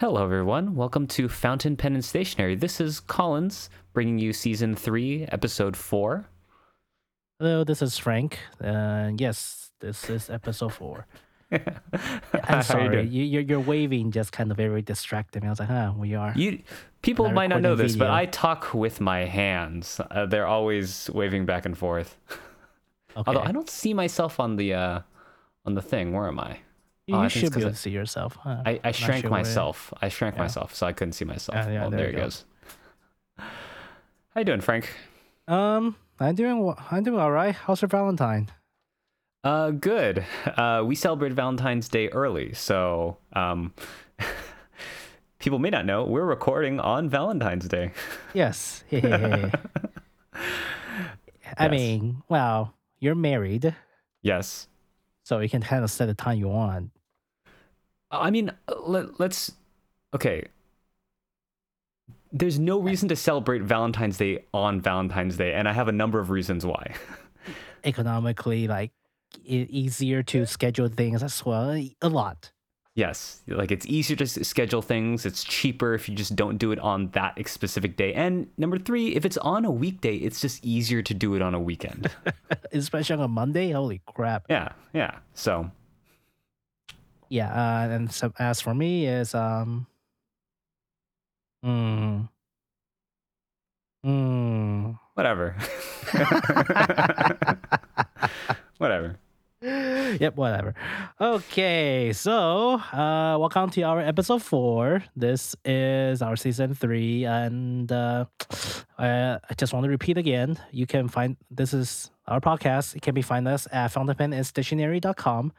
Hello everyone, welcome to Fountain Pen and Stationery. This is Collins, bringing you Season 3, Episode 4. Hello, this is Frank. Yes, this is Episode 4. I'm sorry, you're waving just kind of very distracting. I was like, we are. People might not know this, video. But I talk with my hands. They're always waving back and forth. Okay. Although I don't see myself on the thing. Where am I? You should be able to see yourself. I shrank myself. So I couldn't see myself. Yeah, oh, there it goes. How you doing, Frank? I'm doing all right. How's your Valentine? Good. We celebrate Valentine's Day early, so people may not know we're recording on Valentine's Day. Yes. I mean, well, you're married. Yes. So you can kind of set the time you want. I mean, let's... Okay. There's no reason to celebrate Valentine's Day on Valentine's Day, and I have a number of reasons why. Economically, easier to schedule things as well. A lot. Yes. It's easier to schedule things. It's cheaper if you just don't do it on that specific day. And number three, if it's on a weekday, it's just easier to do it on a weekend. Especially on a Monday? Holy crap. Yeah. So. Yeah. And so as for me is, Whatever. Whatever. Yep, whatever. Okay, so welcome to our episode 4. This is our season 3, and I just want to repeat again. You can find this is our podcast. It can be find us at fountainpenandstationery.com.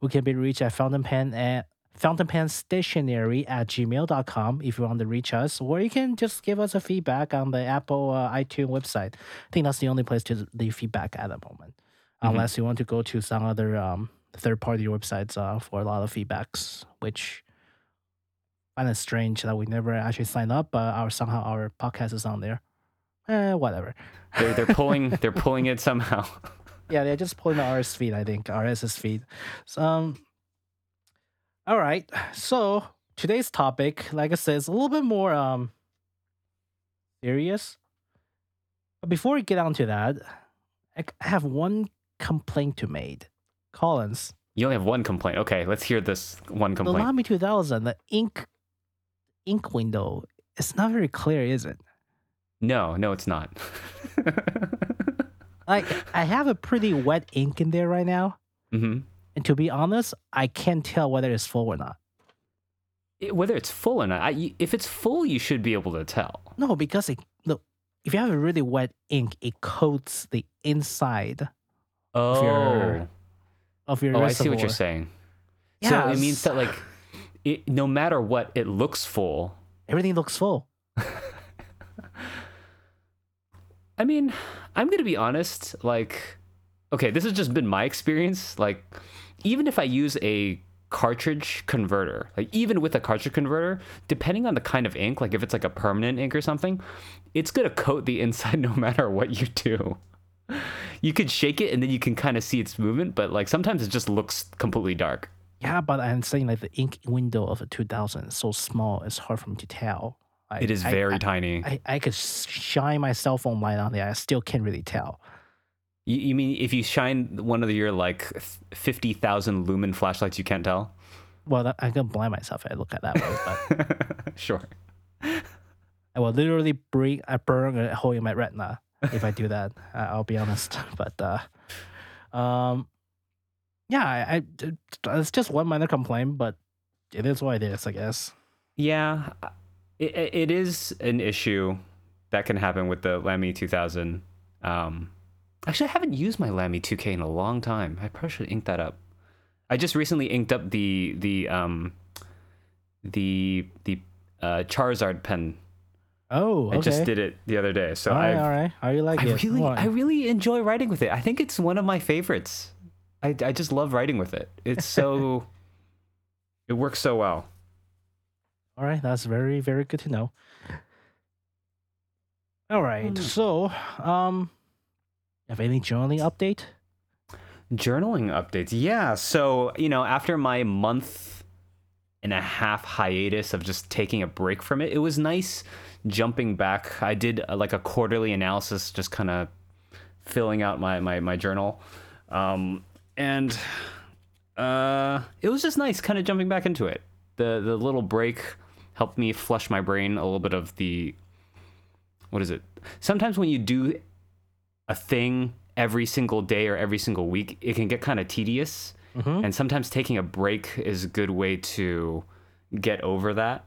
We can be reached at fountainpenstationery@gmail.com if you want to reach us, or you can just give us a feedback on the Apple iTunes website. I think that's the only place to leave feedback at the moment. Unless you want to go to some other third-party websites for a lot of feedbacks, which I find it strange that we never actually signed up, but somehow our podcast is on there. Whatever. They're pulling it somehow. Yeah, they're just pulling the RSS feed. So, all right. So today's topic, like I said, is a little bit more serious. But before we get on to that, I have one complaint to make. Collins, you only have one complaint. Okay, let's hear this one complaint. The Lamy 2000, the ink window, it's not very clear, is it? No, it's not. I have a pretty wet ink in there right now. Mm-hmm. And to be honest, I can't tell whether it's full or not. Whether it's full or not. If it's full, you should be able to tell. No, because if you have a really wet ink, it coats the inside. Oh. Of your reservoir. I see what you're saying. Yeah, so it means that no matter what, it looks full. Everything looks full. I mean, I'm gonna be honest. Okay, this has just been my experience. Even if I use a cartridge converter, even with a cartridge converter, depending on the kind of ink, if it's a permanent ink or something, it's gonna coat the inside no matter what you do. You could shake it and then you can kind of see its movement, but sometimes it just looks completely dark. Yeah, but I'm saying the ink window of a 2000 is so small, it's hard for me to tell. It is very tiny. I could shine my cell phone light on there, I still can't really tell. You mean if you shine one of your 50,000 lumen flashlights, you can't tell? Well, I'm going to blind myself if I look at that way. But sure. I will literally burn a hole in my retina if I do that. I'll be honest. But it's just one minor complaint, but it is what it is, I guess. Yeah, it is an issue that can happen with the Lamy 2000. Actually, I haven't used my Lamy 2K in a long time. I probably should ink that up. I just recently inked up the Charizard pen. Oh, okay. I just did it the other day. So all right. How you like it? I really enjoy writing with it. I think it's one of my favorites. I just love writing with it. It's so it works so well. All right, that's very, very good to know. All right, so have any journaling update? Journaling updates, yeah. So, after my month and a half hiatus of just taking a break from it. It was nice jumping back. I did like a quarterly analysis, just kind of filling out my journal. And it was just nice kind of jumping back into it. The little break helped me flush my brain a little bit of the, what is it? Sometimes when you do a thing every single day or every single week, it can get kind of tedious. Mm-hmm. And sometimes taking a break is a good way to get over that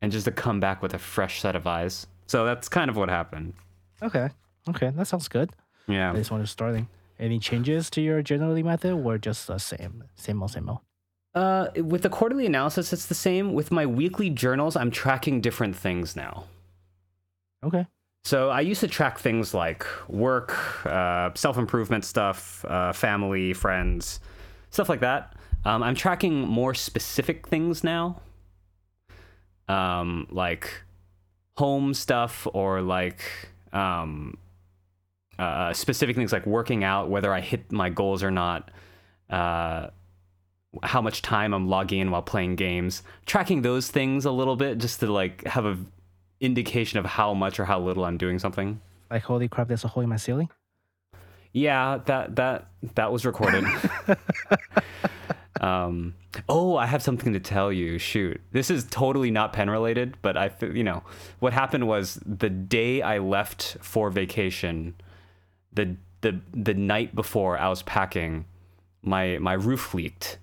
and just to come back with a fresh set of eyes. So that's kind of what happened. Okay. That sounds good. Yeah. This one is starting. Any changes to your journaling method or just the same old? With the quarterly analysis, it's the same. With my weekly journals, I'm tracking different things now. Okay. So I used to track things like work, self-improvement stuff, family, friends, stuff like that. I'm tracking more specific things now, like home stuff or like specific things like working out, whether I hit my goals or not, how much time I'm logging in while playing games, tracking those things a little bit just to like have a indication of how much or how little I'm doing something. Like, holy crap, there's a hole in my ceiling? Yeah, that was recorded. I have something to tell you. Shoot. This is totally not pen related, but what happened was the day I left for vacation, the night before I was packing, my roof leaked.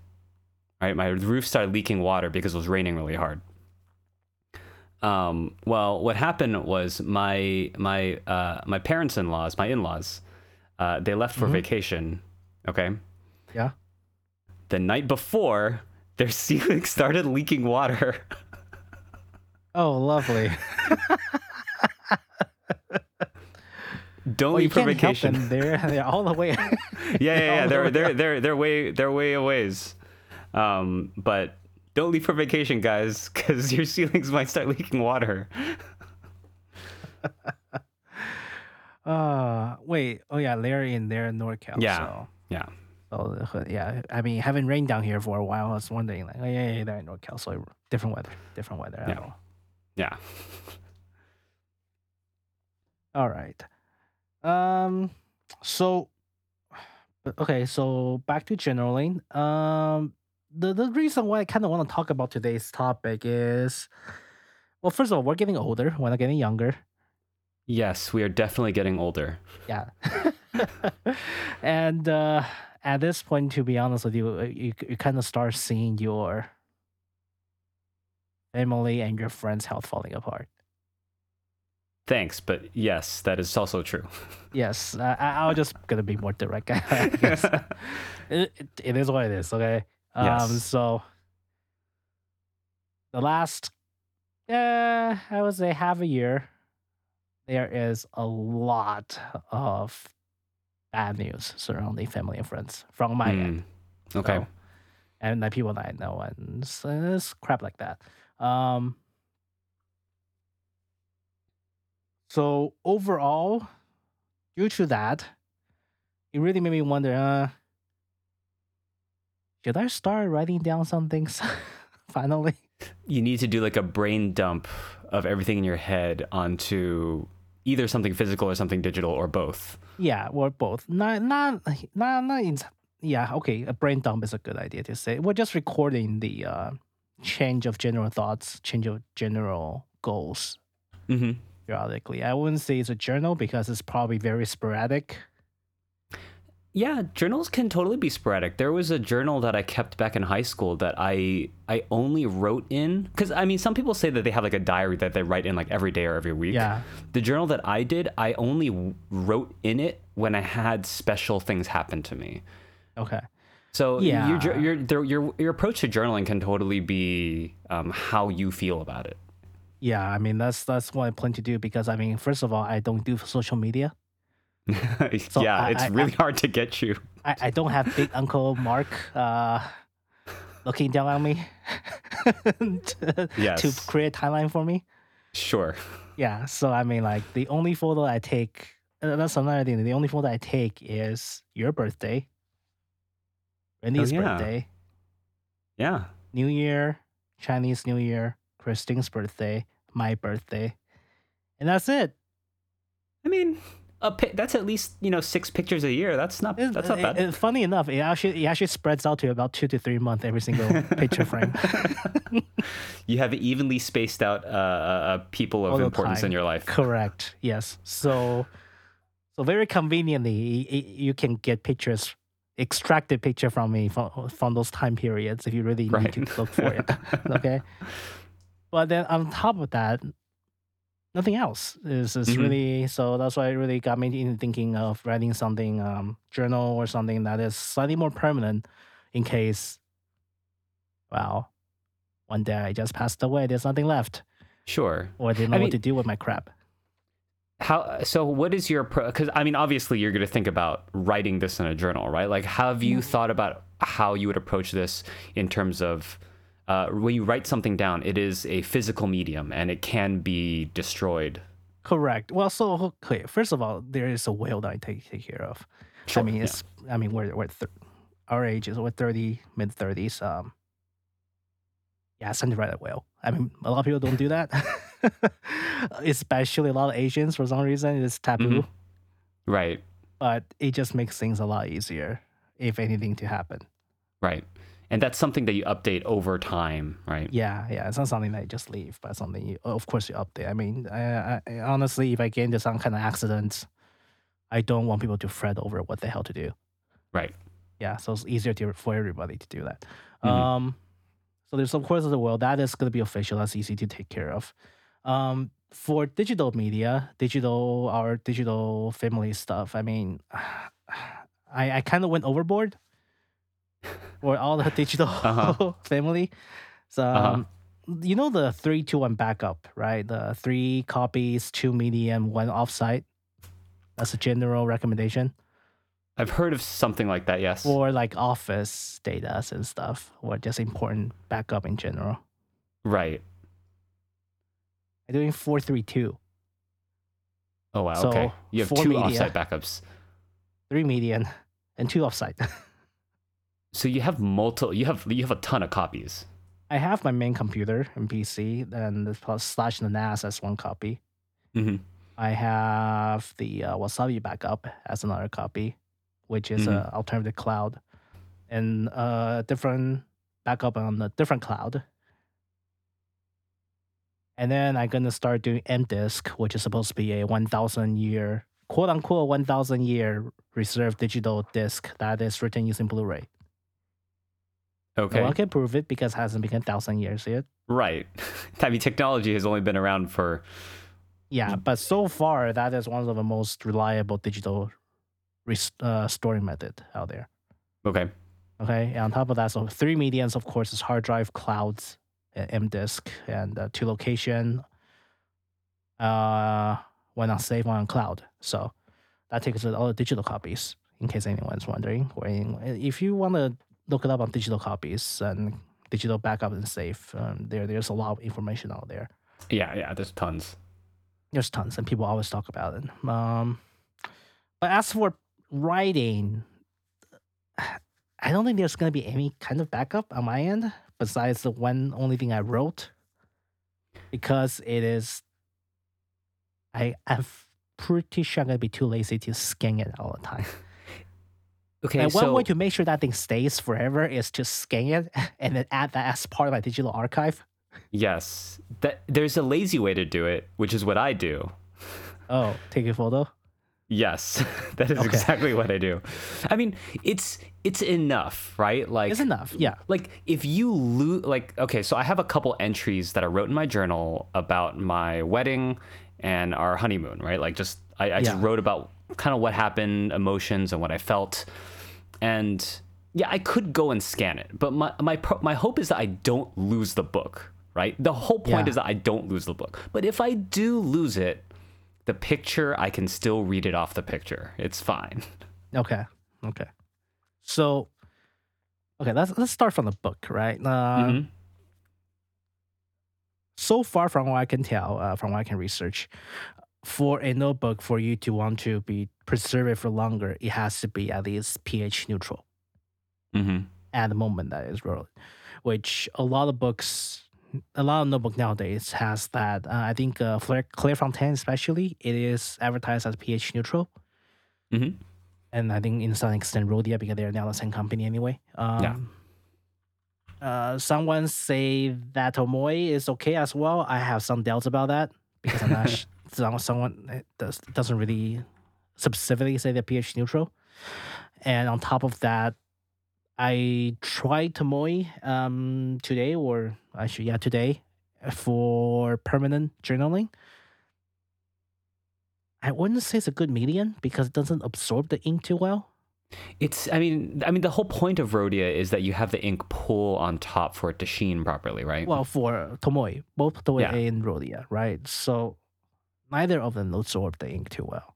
Right? My roof started leaking water because it was raining really hard. Well, what happened was my parents-in-laws, my in-laws, they left for vacation. Okay. Yeah. The night before, their ceiling started leaking water. Oh, lovely. Don't leave for vacation. Help them. They're all the way. Yeah. They're way a ways. But don't leave for vacation, guys, because your ceilings might start leaking water. Wait. Oh yeah, Larry in there in NorCal. Yeah. So. Yeah. Oh yeah. I mean, it haven't rained down here for a while. I was wondering, like, oh yeah, they're in NorCal, so different weather. Yeah. All. Yeah. All right. So back to journaling. The reason why I kind of want to talk about today's topic is, well, first of all, we're getting older. We're not getting younger. Yes, we are definitely getting older. Yeah. And at this point, to be honest with you, you kind of start seeing your family and your friends' health falling apart. Thanks, but yes, that is also true. Yes, I'm just going to be more direct. I guess. It is what it is, okay? Yes. So the last, I would say half a year, there is a lot of bad news surrounding family and friends from my end. Okay. So, and the people that I know and it's crap like that. So overall, due to that, it really made me wonder, should I start writing down some things finally? You need to do like a brain dump of everything in your head onto either something physical or something digital or both. Yeah, or both. Okay, a brain dump is a good idea to say. We're just recording the change of general thoughts, change of general goals periodically. I wouldn't say it's a journal because it's probably very sporadic. Yeah, journals can totally be sporadic. There was a journal that I kept back in high school that I only wrote in, because I mean, some people say that they have like a diary that they write in like every day or every week. Yeah. The journal that I did, I only wrote in it when I had special things happen to me. Okay. So yeah, your approach to journaling can totally be how you feel about it. Yeah, I mean that's what I plan to do because I mean, first of all, I don't do social media. So yeah, it's really hard to get you. I don't have big Uncle Mark looking down on me to create a timeline for me. Sure. Yeah, so I mean, like, the only photo I take, that's another thing, the only photo I take is your birthday, Randy's birthday, New Year, Chinese New Year, Christine's birthday, my birthday, and that's it. I mean, that's at least, you know, 6 pictures a year. That's not bad. Funny enough, it actually spreads out to about 2 to 3 months every single picture frame. You have evenly spaced out people of all importance in your life. Correct. Yes. So very conveniently, you can get pictures, extracted picture from me from those time periods if you really need to look for it. Okay. But then on top of that, nothing else is mm-hmm. really, so that's why it really got me into thinking of writing something, journal or something that is slightly more permanent in case, well, one day I just passed away, there's nothing left. Sure. Or I didn't know what to do with my crap. So what is your, because I mean, obviously you're going to think about writing this in a journal, right? Like, have you thought about how you would approach this in terms of, when you write something down, it is a physical medium and it can be destroyed. Correct. Well, so okay, first of all, there is a will that I take care of. Sure. I mean, it's our age is mid 30s. Yeah, it's time to write a will. I mean, a lot of people don't do that, especially a lot of Asians. For some reason, it's taboo. Mm-hmm. Right. But it just makes things a lot easier if anything to happen. Right. And that's something that you update over time, right? Yeah. It's not something that you just leave, but something you update. I mean, I honestly, if I get into some kind of accident, I don't want people to fret over what the hell to do. Right. Yeah, so it's easier for everybody to do that. Mm-hmm. So there's, of course, the world. That is going to be official. That's easy to take care of. For digital media, our digital family stuff, I mean, I kind of went overboard. Or all the digital family. So, you know the 3-2-1 backup, right? The 3 copies, 2 medium, 1 offsite. That's a general recommendation. I've heard of something like that, yes. Or like office data and stuff, or just important backup in general. Right. I'm doing 4-3-2. Oh, wow. So okay. You have 2 media, offsite backups, 3 median, and 2 offsite. So you have you have a ton of copies. I have my main computer and PC, and / the NAS as 1 copy. Mm-hmm. I have the Wasabi backup as another copy, which is an alternative cloud, and different backup on a different cloud. And then I'm gonna start doing M-Disc, which is supposed to be a 1,000-year, quote unquote, 1,000-year reserved digital disc that is written using Blu-ray. Okay. No one can prove it because it hasn't been 1,000 years yet. Right. I mean, technology has only been around for... Yeah, but so far, that is one of the most reliable digital storing method out there. Okay. And on top of that, so 3 mediums, of course, is hard drive, clouds, M-Disc, and 2 location, one on save, one on cloud. So that takes all the digital copies, in case anyone's wondering. If you want to... look it up on digital copies and digital backup and safe. There's a lot of information out there. Yeah, there's tons. And people always talk about it. But as for writing, I don't think there's going to be any kind of backup on my end besides the only thing I wrote, because I'm pretty sure I'm going to be too lazy to scan it all the time. Okay, and one way to make sure that thing stays forever is to scan it and then add that as part of my digital archive. Yes. There's a lazy way to do it, which is what I do. Oh, take a photo? Yes, that is exactly what I do. I mean, it's enough, right? Like, it's enough, yeah. Like, if you lose... Like, okay, so I have a couple entries that I wrote in my journal about my wedding and our honeymoon, right? Like, just I just wrote about kind of what happened, emotions, and what I felt. And yeah, I could go and scan it, but my hope is that I don't lose the book, right? The whole point is that I don't lose the book. But if I do lose it, the picture, I can still read it off the picture. It's fine. Okay. So, let's start from the book, right? So far from what I can tell, from what I can research, for a notebook, for you to want to be preserve it for longer, it has to be at least pH neutral at the moment that is wrote, which a lot of books notebook nowadays has that. I think Clairefontaine especially, it is advertised as pH neutral. Mm-hmm. And I think in some extent Rhodia, because they're now the same company anyway. Someone say that Tomoe is okay as well. I have some doubts about that because I'm not someone doesn't really specifically say they're pH neutral. And on top of that, I tried Tomoe today for permanent journaling. I wouldn't say it's a good medium because it doesn't absorb the ink too well. I mean, the whole point of Rhodia is that you have the ink pull on top for it to sheen properly, right? Well, for Tomoe, both Tomoe and Rhodia, right? So neither of them absorb the ink too well.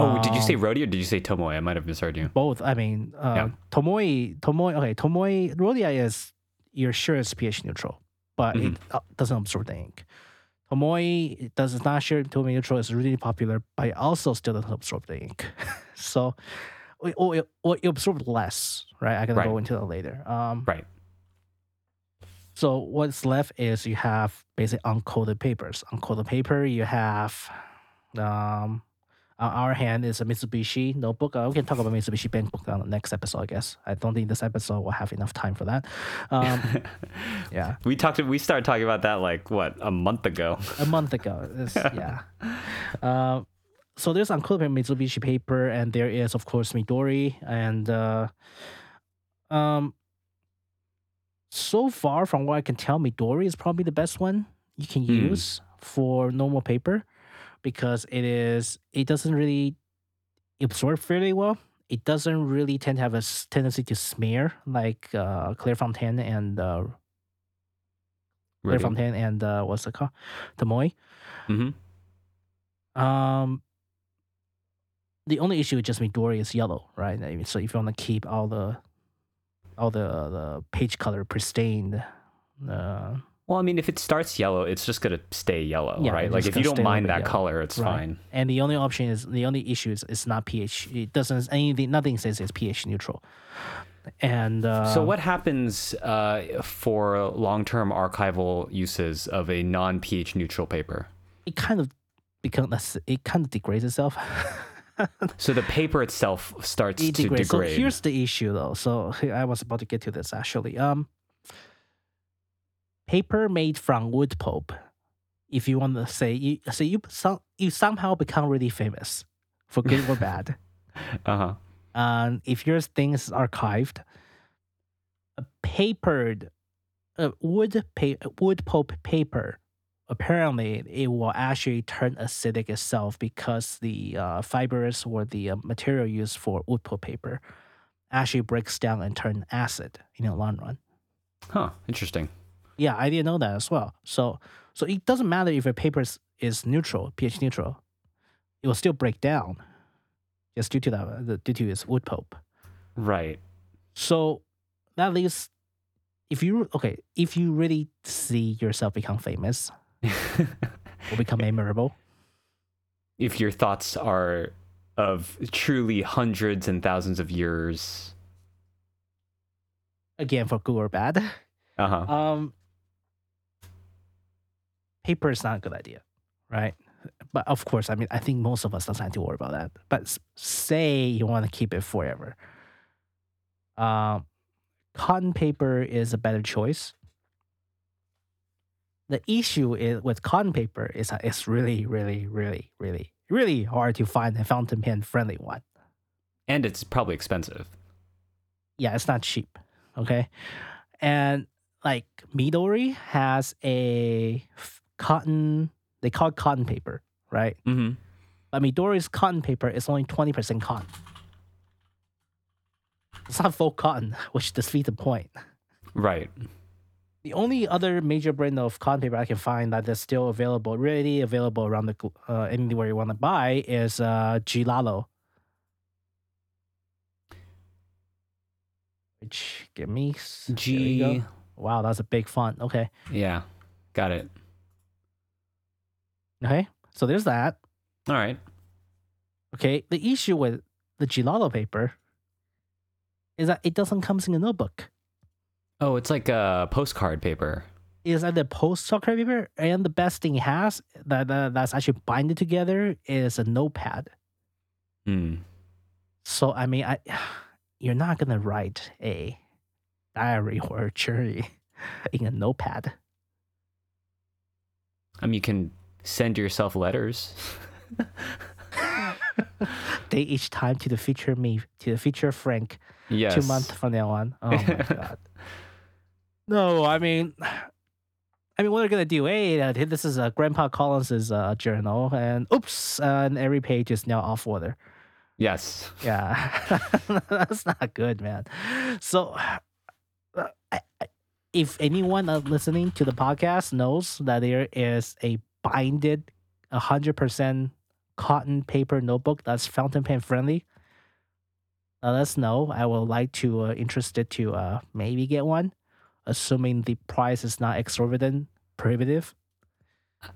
Oh, did you say Rhodia or did you say Tomoe? I might have misheard you. Both. I mean, Tomoe, Rhodia is, you're sure it's pH neutral, but it doesn't absorb the ink. Tomoe, it's not sure Tomoe neutral is really popular, but it also still doesn't absorb the ink. So, it absorbs less, right? I can go into that later. Right. So what's left is you have basically uncoated papers. Uncoated paper, you have... on our hand is a Mitsubishi notebook. We can talk about Mitsubishi bankbook on the next episode, I guess. I don't think this episode will have enough time for that. Yeah, we started talking about that like a month ago. Yeah. So there's uncoated Mitsubishi paper, and there is of course Midori, and so far from what I can tell, Midori is probably the best one you can use for normal paper. Because it doesn't really absorb fairly well. It doesn't really tend to have a tendency to smear like Clairefontaine and what's it called, Tomoe. Mm-hmm. The only issue with just Midori is yellow, right? I mean, so if you want to keep all the page color pristine. Well, I mean, if it starts yellow, it's just going to stay yellow, right? Like, if you don't mind that color, it's fine. And the only option is, the only issue is it's not pH. It doesn't, nothing says it's pH neutral. And so what happens for long-term archival uses of a non-pH neutral paper? It kind of degrades itself. So the paper itself starts to degrade. So here's the issue, though. So I was about to get to this, actually. Paper made from wood pulp. If you want to say, you somehow become really famous, for good or bad. Uh-huh. And if your thing is archived, wood pulp paper, apparently it will actually turn acidic itself because the fibers or the material used for wood pulp paper actually breaks down and turns acid in the long run. Huh. Interesting. Yeah, I didn't know that as well. So it doesn't matter if a paper is neutral, pH neutral, it will still break down, just due to that, due to its wood pulp. Right. So that leaves, if you really see yourself become famous, or become memorable, if your thoughts are of truly hundreds and thousands of years, again for good or bad. Uh-huh. Paper is not a good idea, right? But of course, I mean, I think most of us don't have to worry about that. But say you want to keep it forever. Cotton paper is a better choice. The issue with cotton paper is that it's really, really, really, really, really hard to find a fountain pen friendly one. And it's probably expensive. Yeah, it's not cheap, okay? And like Midori has a cotton, they call it cotton paper, right? Mm-hmm. But Midori's cotton paper is only 20% cotton. It's not full cotton, which defeats the point. Right. The only other major brand of cotton paper I can find that is still available, really available around the anywhere you want to buy is G. Lalo. Which, give me G. Wow, that's a big font. Okay. Yeah, got it. Okay, so there's that. All right. Okay, the issue with the G. Lalo paper is that it doesn't come in a notebook. Oh, it's like a postcard paper. is at the post-soccer paper, and the best thing it has that's actually binded together is a notepad. So, I mean, you're not going to write a diary or a journey in a notepad. I mean, you can send yourself letters. Day each time to the future me, to the future Frank. Yes. 2 months from now on. Oh, my God. No, I mean, what are you going to do? Hey, this is Grandpa Collins' journal, and oops, and every page is now off water. Yes. Yeah. That's not good, man. So, if anyone listening to the podcast knows that there is a binded 100% cotton paper notebook that's fountain pen friendly, let us know. I would like to interested to maybe get one, assuming the price is not exorbitant, prohibitive.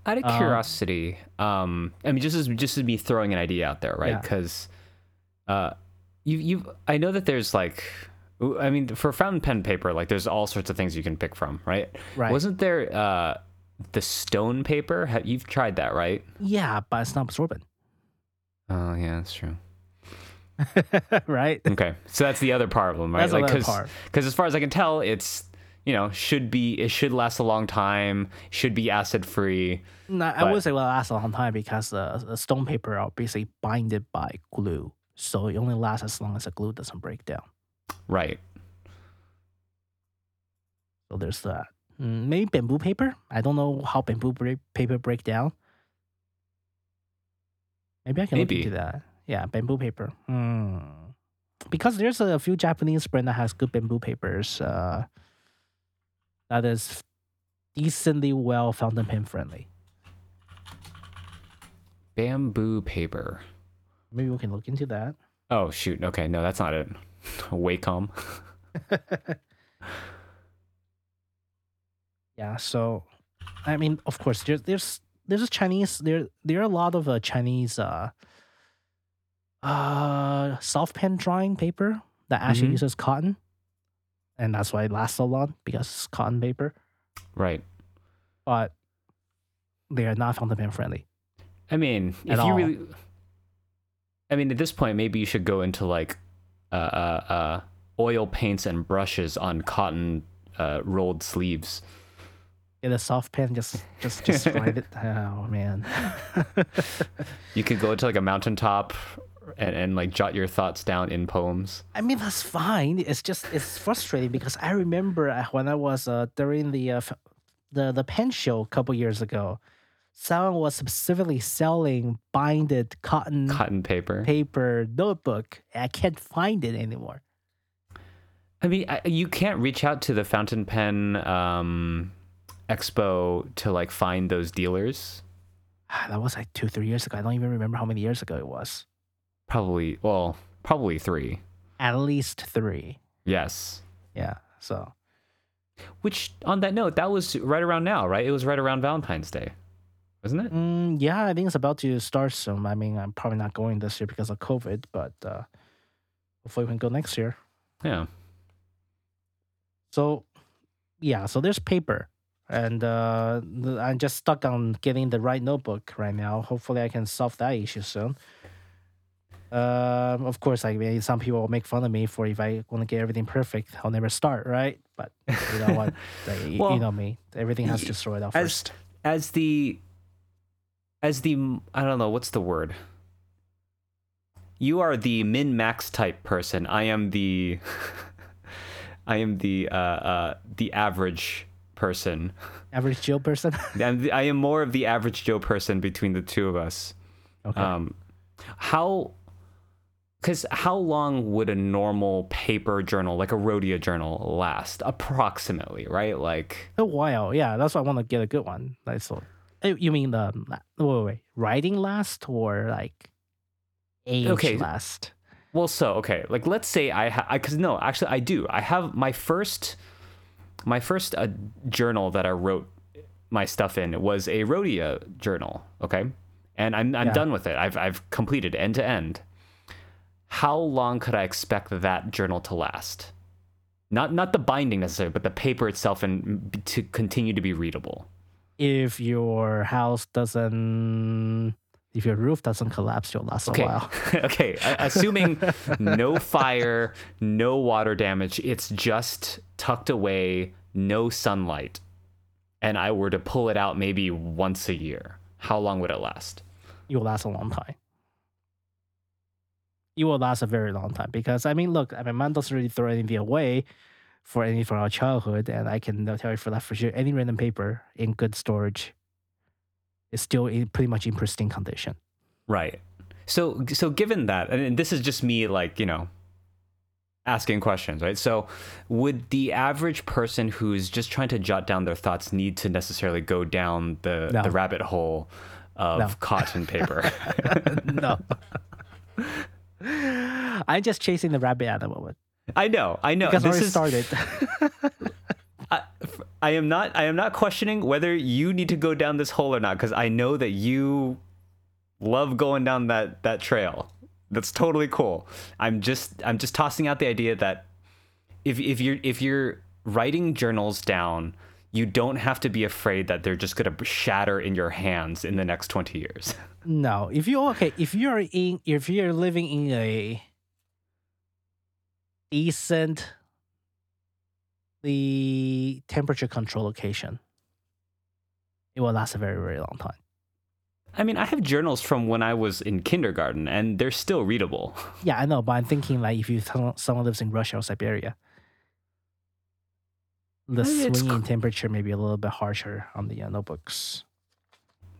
Out of curiosity, I mean, just as me throwing an idea out there, right? Because I know that there's like, I mean, for fountain pen paper, like there's all sorts of things you can pick from, right? Right. Wasn't there the stone paper? You've tried that, right? Yeah, but it's not absorbent. Oh, yeah, that's true. Right? Okay, so that's the other problem, right? That's like, because as far as I can tell, it's, you know, it should last a long time, should be acid free. No, I would say last a long time because the stone paper are basically binded by glue, so it only lasts as long as the glue doesn't break down. Right. So there's that. Maybe bamboo paper. I don't know how bamboo paper break down. Maybe I can look into that. Yeah, bamboo paper. Because there's a few Japanese brand that has good bamboo papers that is decently well fountain pen friendly. Bamboo paper. Maybe we can look into that. Oh, shoot. Okay, no, that's not it. Wacom. Yeah, so, I mean, of course, there's a Chinese, there are a lot of Chinese soft pen drawing paper that actually uses cotton, and that's why it lasts so long, because it's cotton paper. Right. But they are not fountain pen friendly. I mean, at this point, maybe you should go into like oil paints and brushes on cotton rolled sleeves. Yeah, the soft pen just write it. Oh man. You could go to like a mountaintop and like jot your thoughts down in poems. I mean, that's fine. It's just, it's frustrating because I remember when I was during the pen show a couple years ago, someone was specifically selling binded cotton paper notebook. I can't find it anymore. I mean, you can't reach out to the fountain pen expo to like find those dealers. That was like 2-3 years ago. I don't even remember how many years ago it was. Probably 3. At least 3. Yes. Yeah. So, which on that note, that was right around now, right? It was right around Valentine's Day, wasn't it? Yeah, I think it's about to start soon. I mean, I'm probably not going this year because of COVID, but hopefully we can go next year. Yeah. So, yeah, so there's paper. And I'm just stuck on getting the right notebook right now. Hopefully I can solve that issue soon. Of course, I mean, some people will make fun of me for if I want to get everything perfect, I'll never start, right? But you know what? Well, you know me. Everything has to sort out first. I don't know, what's the word? You are the min-max type person. I am the average person. Average Joe person? I am more of the average Joe person between the two of us. Okay. How long would a normal paper journal, like a Rhodia journal, last approximately, right? Like a while, yeah. That's why I want to get a good one. That's all. You mean writing last or like age last? Well, like let's say I do. I have my first journal that I wrote my stuff in was a Rhodia journal, okay, and I'm done with it. I've completed end to end. How long could I expect that journal to last? Not the binding necessarily, but the paper itself, and to continue to be readable. If your house doesn't... If your roof doesn't collapse, you'll last a while. Okay. Assuming no fire, no water damage, it's just tucked away, no sunlight, and I were to pull it out maybe once a year, how long would it last? You'll last a long time. You will last a very long time because, I mean, look, mine doesn't really throw anything away for anything from our childhood, and I can tell you for that for sure, any random paper in good storage is still in pretty much in pristine condition. Right. So given that, and this is just me, like, you know, asking questions, right? So would the average person who's just trying to jot down their thoughts need to necessarily go down the rabbit hole of cotton paper? No. I'm just chasing the rabbit at the moment. I know. Because this is started. I am not questioning whether you need to go down this hole or not, because I know that you love going down that trail. That's totally cool. I'm just tossing out the idea that if you're writing journals down, you don't have to be afraid that they're just going to shatter in your hands in the next 20 years. No, if you're living in a decently temperature control location, it will last a very, very long time. I mean, I have journals from when I was in kindergarten, and they're still readable. Yeah, I know, but I'm thinking, like, someone lives in Russia or Siberia, the swinging temperature may be a little bit harsher on the notebooks.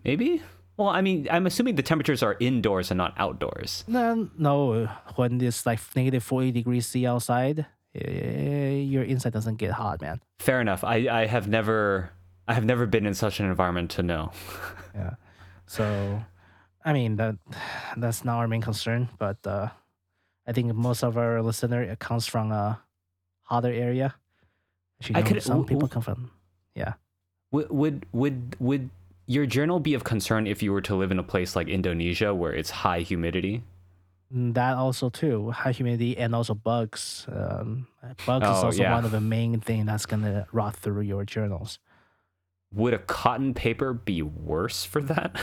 Maybe? Well, I mean, I'm assuming the temperatures are indoors and not outdoors. No. When it's like negative 40 degrees C outside, your inside doesn't get hot, man. Fair enough. I have never been in such an environment to know. Yeah. So, I mean, that's not our main concern, but I think most of our listener comes from a hotter area. You know, people come from, yeah. Would your journal be of concern if you were to live in a place like Indonesia where it's high humidity? That also too, high humidity and also bugs. Bugs is also one of the main things that's gonna rot through your journals. Would a cotton paper be worse for that?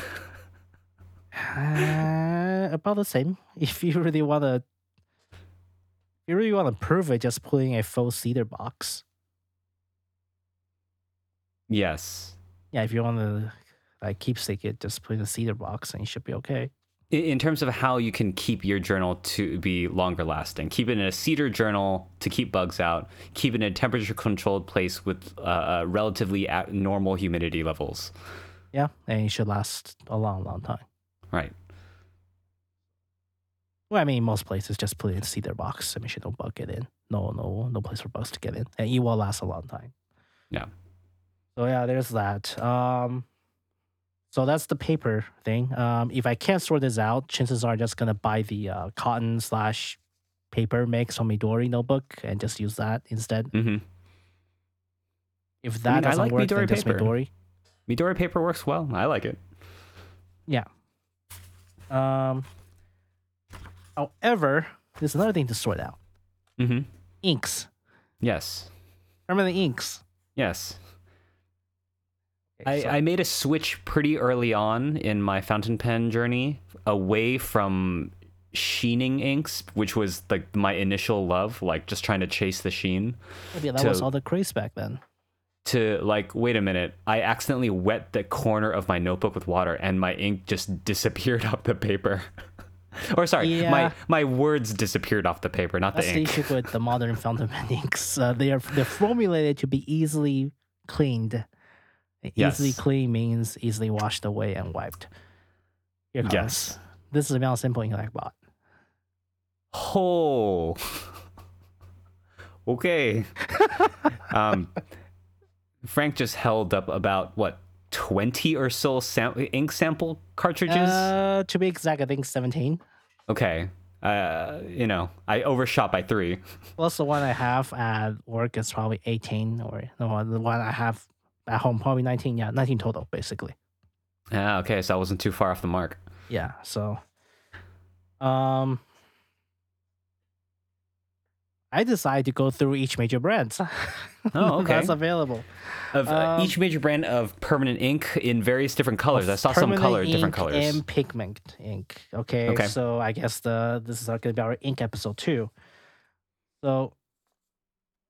About the same. If you really want to prove it, just putting a faux cedar box. Yes. Yeah, if you want to keepsake it, just put in a cedar box and you should be okay. In terms of how you can keep your journal to be longer lasting, keep it in a cedar journal to keep bugs out, keep it in a temperature controlled place with relatively at normal humidity levels. Yeah, and it should last a long, long time. Right. Well, I mean, most places just put it in a cedar box and make sure no bug get in. No place for bugs to get in. And it will last a long time. Yeah. So yeah, there's that. So that's the paper thing. If I can't sort this out, chances are I'm just going to buy the cotton / paper mix from Midori notebook and just use that instead. Mm-hmm. If that doesn't work, Midori then paper. Midori paper works well. I like it. Yeah. However, there's another thing to sort out. Mm-hmm. Inks. Yes. Remember the inks? Yes. I made a switch pretty early on in my fountain pen journey away from sheening inks, which was like my initial love, like just trying to chase the sheen. Yeah, that was all the craze back then. To like, wait a minute, I accidentally wet the corner of my notebook with water and my ink just disappeared off the paper. My words disappeared off the paper, not the ink. That's the issue with the modern fountain pen inks. They're formulated to be easily cleaned. Yes. Easily clean means easily washed away and wiped. Yes. This is the amount of simple ink I bought. Oh. Okay. Frank just held up about, what, 20 or so ink sample cartridges? To be exact, I think 17. Okay. I overshot by 3. Plus the one I have at work is probably 18, or no, the one I have at home, probably 19, 19 total, basically. Ah, okay, so I wasn't too far off the mark. Yeah, so... I decided to go through each major brand. Oh, okay. That's available. Of each major brand of permanent ink in various different colors. I saw some color, different colors. And pigment ink. Okay. So I guess this is going to be our ink episode too. So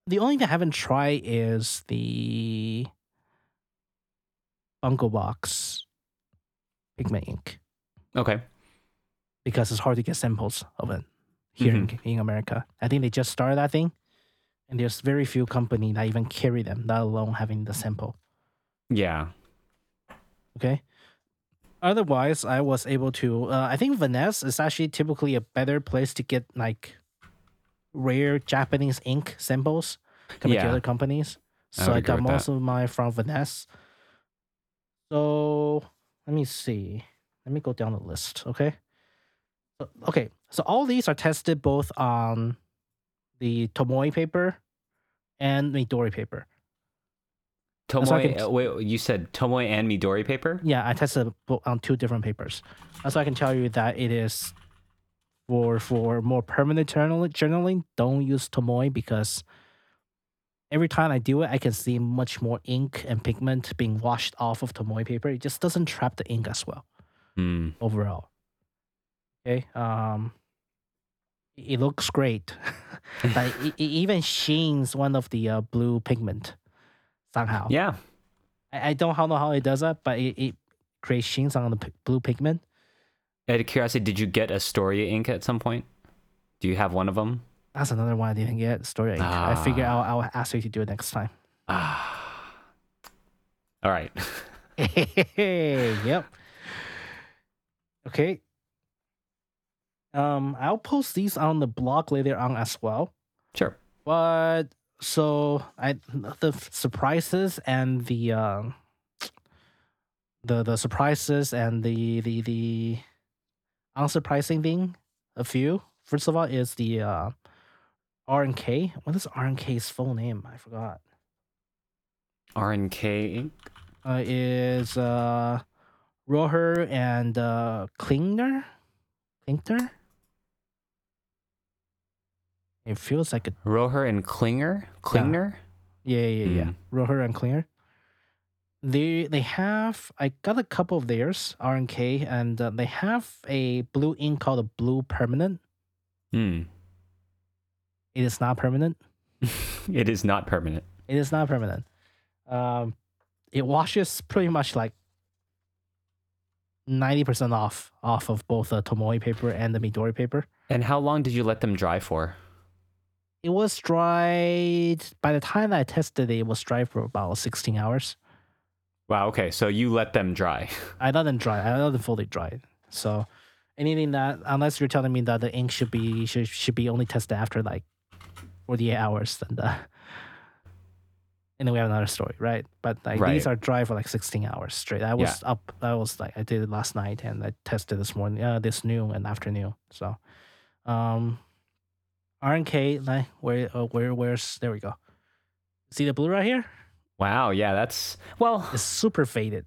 the only thing I haven't tried is the Bunko Box pigment ink. Okay. Because it's hard to get samples of it here in America. I think they just started that thing, and there's very few companies that even carry them, let alone having the sample. Yeah. Okay. Otherwise, I was able to... I think Vanness is actually typically a better place to get like rare Japanese ink samples compared to other companies. So I got most of mine from Vanness. So let me see. Let me go down the list, okay? Okay, so all these are tested both on the Tomoe paper and Midori paper. Tomoe, wait, you said Tomoe and Midori paper? Yeah, I tested on two different papers. So I can tell you that it is for more permanent journaling, don't use Tomoe because every time I do it, I can see much more ink and pigment being washed off of Tomoe paper. It just doesn't trap the ink as well overall. Okay. It looks great. Like it even sheens one of the blue pigment somehow. Yeah. I don't know how it does that, but it creates sheens on the blue pigment. Out of curiosity, did you get Astoria ink at some point? Do you have one of them? That's another one I didn't get, Astoria ink. I figure I'll ask you to do it next time. All right. Yep. Okay. I'll post these on the blog later on as well. Sure. But so the surprises and the surprises and the unsurprising thing, a few. First of all is the R&K. What is R&K's full name? I forgot. R&K is Rohrer and Klinger. Klinger? It feels like a... Rohrer and Klinger? Klinger? Yeah. Rohrer and Klinger. They have... I got a couple of theirs, R&K, and they have a blue ink called a Blue Permanent. It is not permanent. It is not permanent. It washes pretty much like 90% off of both the Tomoe paper and the Midori paper. And how long did you let them dry for? It was dried, by the time I tested it, it was dried for about 16 hours. Wow, okay. So you let them dry. I let them dry. I let them fully dry. So anything that, unless you're telling me that the ink should be only tested after like 48 hours, then we have another story, right? But like these are dry for like 16 hours straight. I was up. I was like, I did it last night and I tested this morning, this noon and afternoon. So, R&K, like where's there we go. See the blue right here? Wow, yeah, that's it's super faded.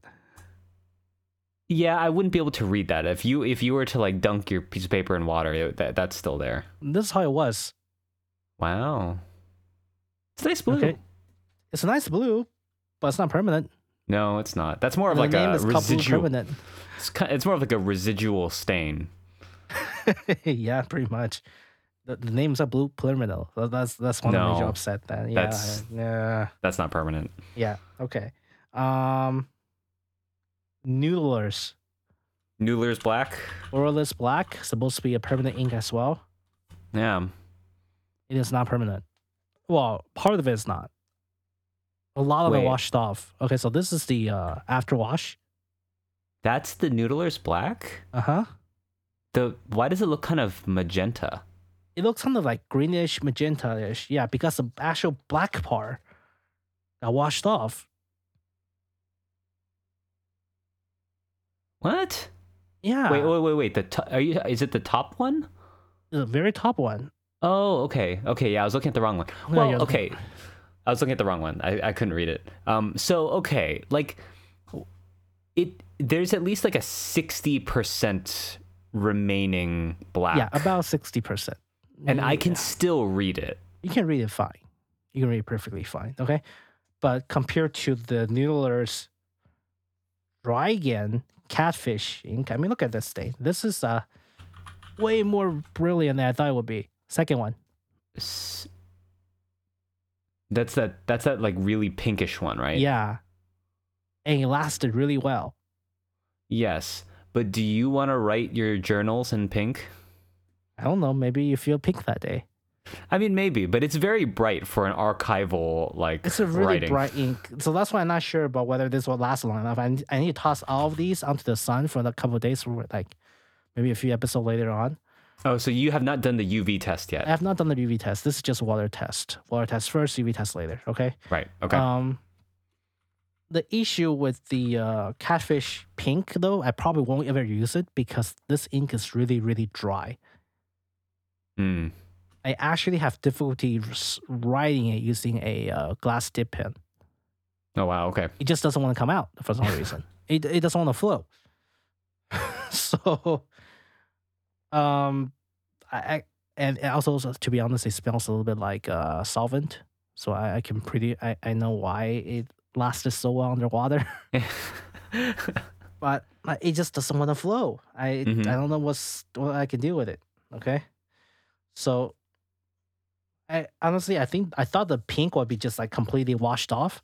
Yeah, I wouldn't be able to read that if you were to like dunk your piece of paper in water. That's still there. This is how it was. Wow, it's nice blue. Okay. It's a nice blue, but it's not permanent. No, it's not. That's more of like a residual. It's more of like a residual stain. Yeah, pretty much. The name's a Blue Permanent. That's one that made you upset. Then that's not permanent. Yeah. Okay. Noodler's. Noodler's black. Noodler's black, supposed to be a permanent ink as well. Yeah. It is not permanent. Well, part of it is not. A lot of it washed off. Okay, so this is the afterwash. That's the Noodler's black? Uh-huh. Why does it look kind of magenta? It looks kind of like greenish, magenta-ish. Yeah, because the actual black part got washed off. What? Yeah. Wait. Is it the top one? The very top one. Oh, okay. Okay, yeah, I was looking at the wrong one. Well, no, okay. I was looking at the wrong one. I couldn't read it. So, okay. Like, there's at least like a 60% remaining black. Yeah, about 60%. And I can still read it. You can read it fine. You can read it perfectly fine, okay? But compared to the Noodler's Dragon Catfish ink, I mean, look at this thing. This is way more brilliant than I thought it would be. Second one. That's that like really pinkish one, right? Yeah. And it lasted really well. Yes. But do you want to write your journals in pink? I don't know. Maybe you feel pink that day. I mean, maybe, but it's very bright for an archival, like, it's a really bright ink. So that's why I'm not sure about whether this will last long enough. I need to toss all of these onto the sun for a couple of days, like maybe a few episodes later on. Oh, so you have not done the UV test yet? I have not done the UV test. This is just water test. Water test first, UV test later, okay? Right, okay. The issue with the catfish pink, though, I probably won't ever use it because this ink is really, really dry. Hmm. I actually have difficulty writing it using a glass dip pen. Oh, wow. Okay. It just doesn't want to come out for some reason. It doesn't want to flow. So, and also, to be honest, it smells a little bit like solvent. So I know why it lasted so well underwater. But it just doesn't want to flow. I don't know what I can do with it. Okay. So, I thought the pink would be just like completely washed off.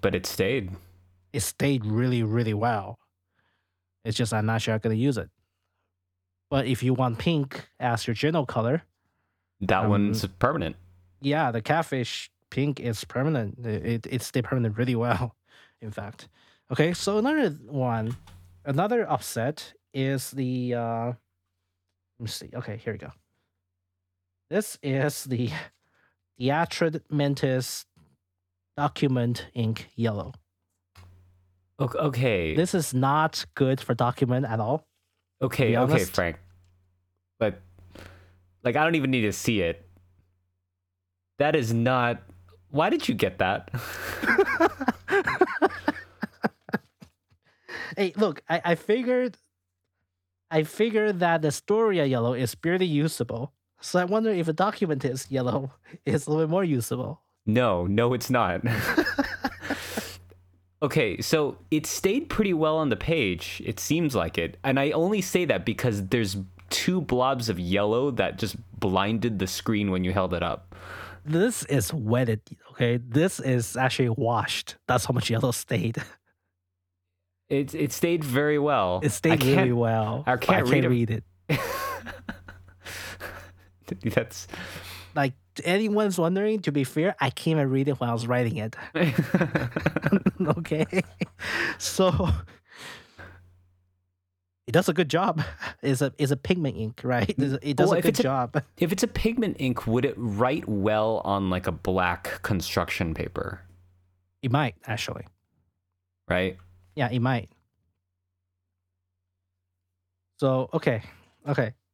But it stayed. It stayed really, really well. It's just I'm not sure I'm going to use it. But if you want pink as your journal color. That one's permanent. Yeah, the catfish pink is permanent. It stayed permanent really well, in fact. Okay, so another upset is the, let me see. Okay, here we go. This is the De Atramentis document ink yellow. Okay. This is not good for document at all. Okay, Frank. But, like, I don't even need to see it. That is not... Why did you get that? Hey, look, I figured that the Astoria yellow is barely usable. So I wonder if a document is yellow, it's a little bit more usable. No, it's not. Okay, so it stayed pretty well on the page. It seems like it. And I only say that because there's two blobs of yellow that just blinded the screen when you held it up. This is wetted, okay? This is actually washed. That's how much yellow stayed. It stayed very well. It stayed really well. I can't read it. That's like, anyone's wondering, to be fair, I can't even read it when I was writing it. Okay, so it does a good job. It's a pigment ink, right? It does a good job. If it's a pigment ink, would it write well on like a black construction paper? It might, actually. Right? Yeah, it might. So okay.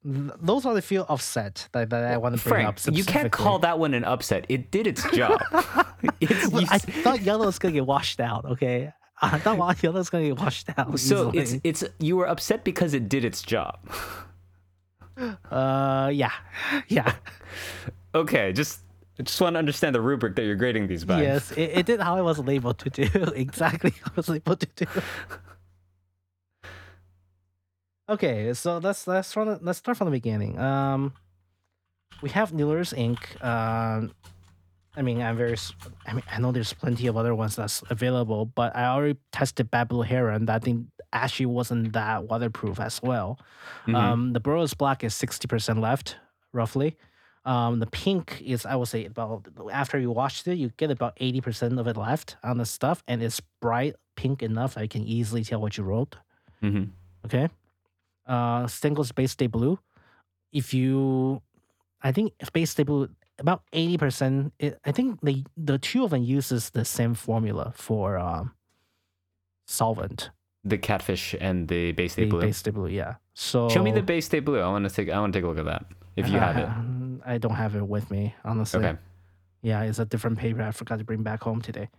Those are the few upset that I want to bring up specifically. You can't call that one an upset. It did its job. I thought yellow was going to get washed out, okay? I thought yellow was going to get washed out. So you were upset because it did its job. Yeah. Okay, I just want to understand the rubric that you're grading these by. Yes, it did how I was labeled to do. Exactly how I was labeled to do. Okay, so let's start from the beginning. We have Noodler's ink. I know there's plenty of other ones that's available, but I already tested Bad Blue Heron. That thing actually wasn't that waterproof as well. Mm-hmm. The Burroughs Black is 60% left, roughly. The pink is, I would say, about after you wash it, you get about 80% of it left on the stuff, and it's bright pink enough that you can easily tell what you wrote. Mm-hmm. Okay. Single Space Stay Blue. I think Space Stay Blue, about 80%. I think the two of them uses the same formula for solvent. The catfish and the Base Stay Blue. Base Stay Blue, yeah. So show me the Base Stay Blue. I want to take a look at that. If you have it, I don't have it with me, honestly. Okay. Yeah, it's a different paper. I forgot to bring back home today.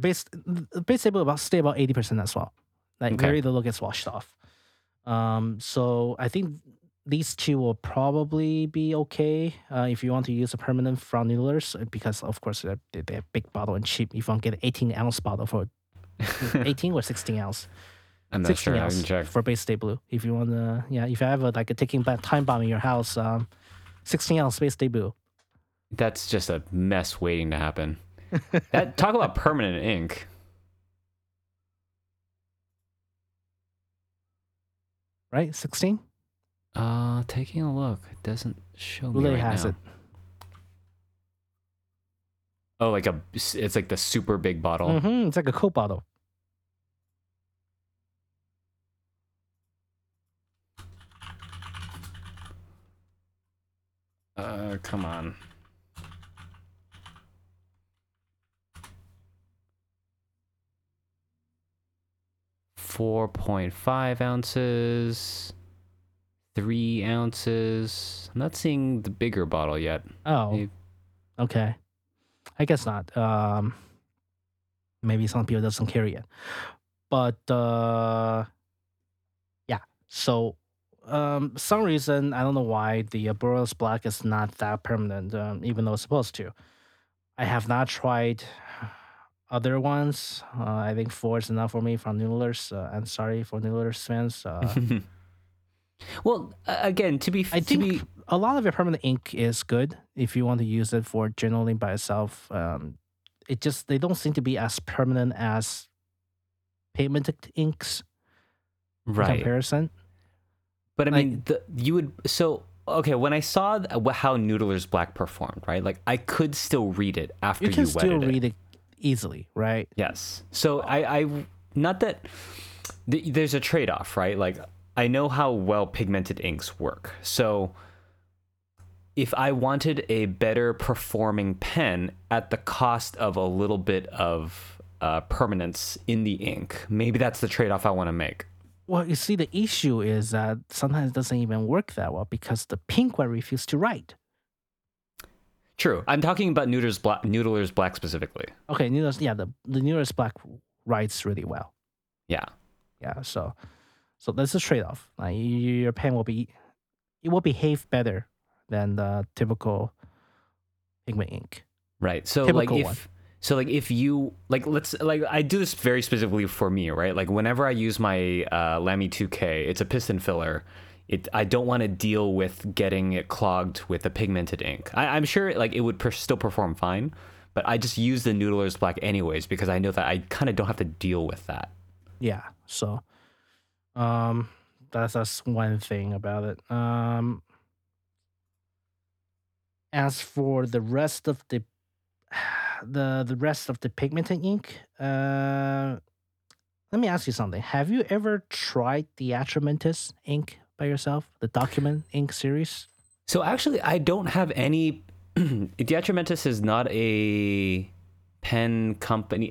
Base Stay Blue stay about 80% as well. Very little gets washed off. So I think these two will probably be okay if you want to use a permanent from Noodler's, because of course they're big bottle and cheap. If you want to get an 18-ounce bottle for 18 or 16-ounce. I'm not sure. I can check. For base day blue. If you want to, yeah, if you have a, like a ticking time bomb in your house, 16-ounce base day blue. That's just a mess waiting to happen. Talk about permanent ink. Right? 16? Taking a look. It doesn't show me right has now. It. Oh, it's like the super big bottle. Mm-hmm. It's like a Coke bottle. Come on. $4.5 ounces, 3 ounces. I'm not seeing the bigger bottle yet. Oh, maybe. Okay. I guess not. Maybe some people doesn't carry it, but yeah. So some reason I don't know why the Boros Black is not that permanent, even though it's supposed to. I have not tried other ones. I think 4 is enough for me from Noodler's. I'm sorry for Noodler's fans. Well, again, I think a lot of your permanent ink is good if you want to use it for journaling by itself. It just, they don't seem to be as permanent as pigmented inks, right, in comparison. But I mean, okay, when I saw how Noodler's Black performed, right? Like, I could still read it after you wetted it. You can still read it easily, right? Yes. So I not that there's a trade-off, right? Like, I know how well pigmented inks work. So if I wanted a better performing pen at the cost of a little bit of permanence in the ink, maybe that's the trade-off I want to make. Well, you see, the issue is that sometimes it doesn't even work that well because the pink one refused to write. True. I'm talking about Noodler's Black specifically. Okay, Noodler's, yeah, the Noodler's Black writes really well. Yeah. Yeah, so that's a trade-off. Like, your pen will behave better than the typical pigment ink. Right. So typical like if you I do this very specifically for me, right? Like whenever I use my Lamy 2K, it's a piston filler. I don't want to deal with getting it clogged with a pigmented ink. I'm sure it would still perform fine, but I just use the Noodler's Black anyways because I know that I kind of don't have to deal with that. Yeah, so that's one thing about it. As for the rest of the rest of the pigmented ink, let me ask you something. Have you ever tried the De Atramentis ink by yourself, the document ink series? So actually, I don't have any. De Atramentis is not a ink company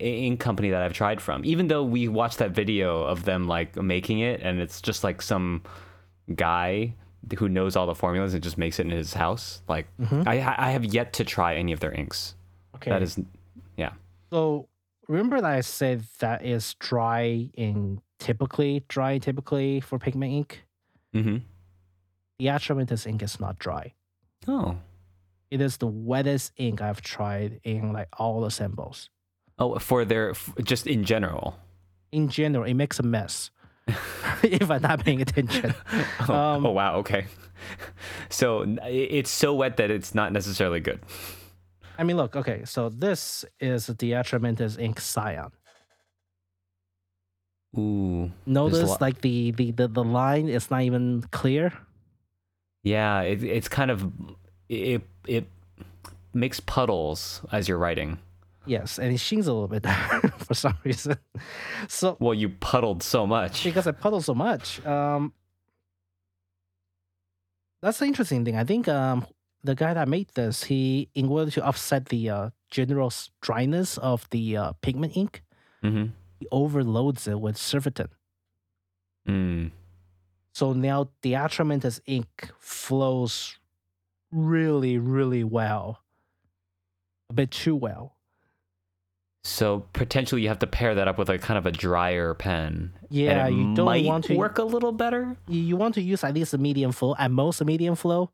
that I've tried from. Even though we watched that video of them making it, and it's just some guy who knows all the formulas and just makes it in his house. I have yet to try any of their inks. Okay. That is, yeah. So remember that I said that is typically dry for pigment ink? Mm-hmm. The De Atramentis ink is not dry. Oh. It is the wettest ink I've tried in all the samples. Oh, for their, just in general? In general, it makes a mess. If I'm not paying attention. Oh, wow, okay. So it's so wet that it's not necessarily good. I mean, look, okay, so this is the De Atramentis ink Scion. Ooh. Notice, the line is not even clear. Yeah, it's kind of... It makes puddles as you're writing. Yes, and it shines a little bit for some reason. So well, you puddled so much. Because I puddled so much. That's the interesting thing. I think... the guy that made this, in order to offset the general dryness of the pigment ink, mm-hmm, he overloads it with surfactant. Mm. So now the De Atramentis ink flows really, really well. A bit too well. So potentially you have to pair that up with a kind of a drier pen. Yeah, you don't want to work a little better. You want to use at least a medium flow, at most a medium flow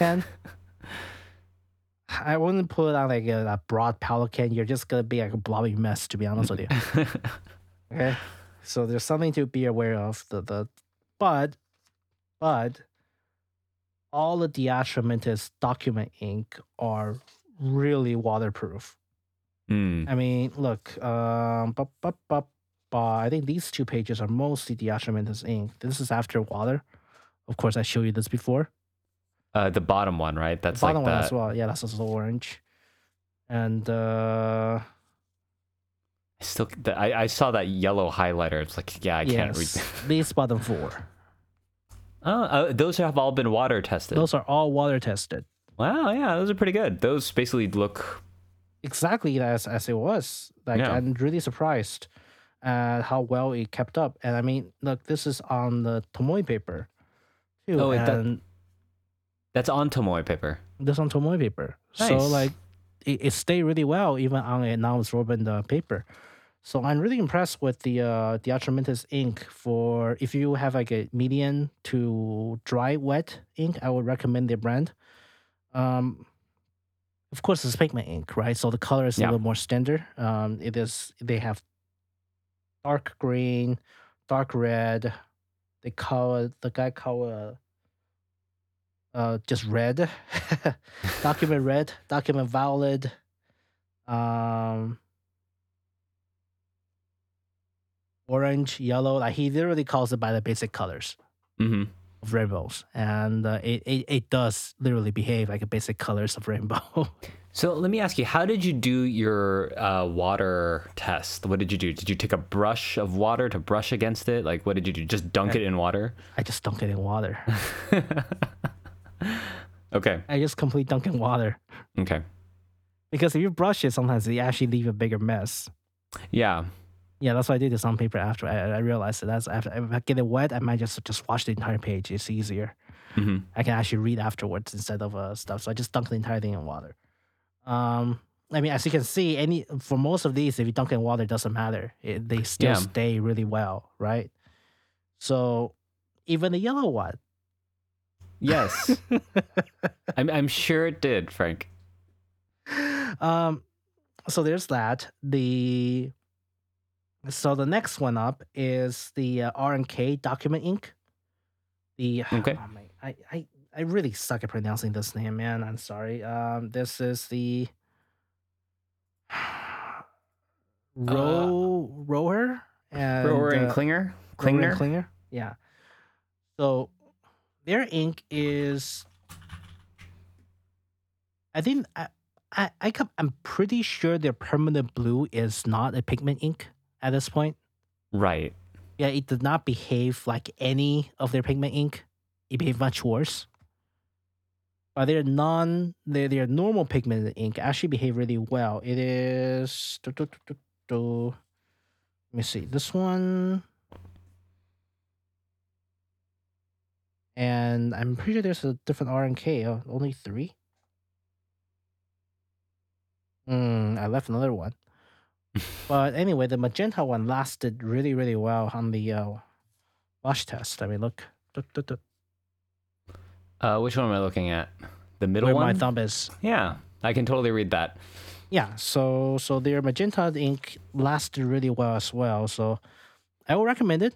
pen. I wouldn't put it on like a broad palette pen. You're just gonna be like a blobby mess, to be honest with you. Okay, so there's something to be aware of. But all the De Atramentis document ink are really waterproof. I mean, look, I think these two pages are mostly De Atramentis ink. This is after water. Of course, I showed you this before. The bottom one, right? That's the bottom like one as well. Yeah, that's also orange. And I saw that yellow highlighter. It's like, yeah, I can't read that. These bottom four. Oh, those have all been water tested. Those are all water tested. Wow, yeah, those are pretty good. Those basically look exactly as it was. Like, yeah. I'm really surprised at how well it kept up. And I mean, look, this is on the Tomoe paper too. Oh, that's on Tomoe paper. That's on Tomoe paper. Nice. So like, it stayed really well even on a non-absorbent paper. So I'm really impressed with the De Atramentis ink. For if you have like a medium to dry wet ink, I would recommend their brand. Of course, it's pigment ink, right? So the color is a little more standard. It is. They have dark green, dark red. They color the guy color just red, document red, document violet. Orange, yellow, like he literally calls it by the basic colors of rainbows, and it does literally behave like a basic colors of rainbow. So let me ask you, how did you do your water test? What did you do? Did you take a brush of water to brush against it? Like, what did you do? Just dunk it in water? I just dunked it in water. Okay. I just completely dunked in water. Okay. Because if you brush it, sometimes they actually leave a bigger mess. Yeah. Yeah, that's why I did this on paper after. I realized that's after. If I get it wet, I might just wash the entire page. It's easier. Mm-hmm. I can actually read afterwards instead of stuff. So I just dunk the entire thing in water. I mean, as you can see, for most of these, if you dunk in water, it doesn't matter. They still stay really well, right? So even the yellow one. Yes. I'm sure it did, Frank. So there's that. So the next one up is the R&K document ink. I really suck at pronouncing this name, man. I'm sorry. This is the Rohrer and Klinger. Klinger. Yeah. So their ink is, I think I'm pretty sure their permanent blue is not a pigment ink at this point. Right. Yeah, it did not behave like any of their pigment ink. It behaved much worse. But their normal pigment ink actually behaved really well. It is... Let me see. This one... And I'm pretty sure there's a different R&K. Oh, only three? I left another one. But anyway, the magenta one lasted really, really well on the wash test. I mean, look. Which one am I looking at? The middle one? Where my thumb is. Yeah, I can totally read that. Yeah, so their magenta ink lasted really well as well. So I would recommend it.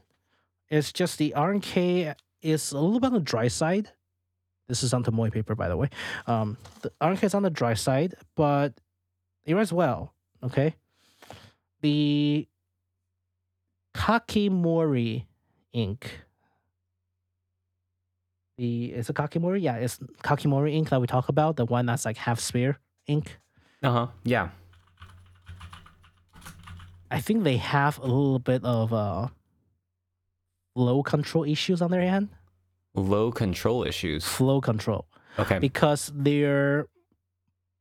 It's just the R&K is a little bit on the dry side. This is on Tomoe paper, by the way. The R&K is on the dry side, but it runs well, okay? The Kakimori ink. Is it Kakimori? Yeah, it's Kakimori ink that we talk about. The one that's like half sphere ink. Uh-huh, yeah. I think they have a little bit of flow control issues on their hand. Flow control issues? Flow control. Okay. Because their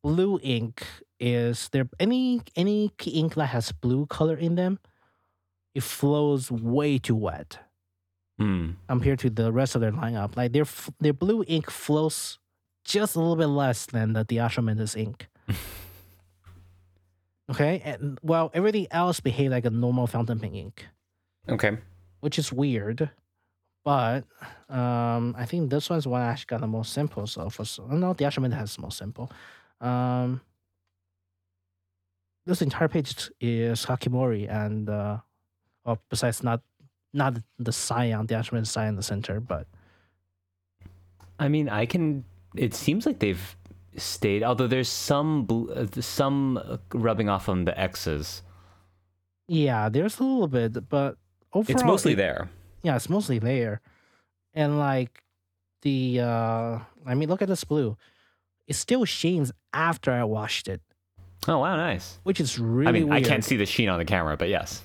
blue ink... Is there any ink that has blue color in them? It flows way too wet compared to the rest of their lineup. Like their blue ink flows just a little bit less than the De Atramentis ink. Okay, and while everything else behaves like a normal fountain pen ink. Okay. Which is weird, but I think this one's one I actually got the most simple. So for no, the actual method has the most simple. This entire page is Kakimori, and well, besides not the scion, the actual scion in the center, but I mean, I can. It seems like they've stayed, although there's some rubbing off on the X's. Yeah, there's a little bit, but overall, it's mostly there. Yeah, it's mostly there, and like the I mean, look at this blue. It still sheens after I washed it. Oh wow, nice. Which is really. I mean, weird. I can't see the sheen on the camera, but yes,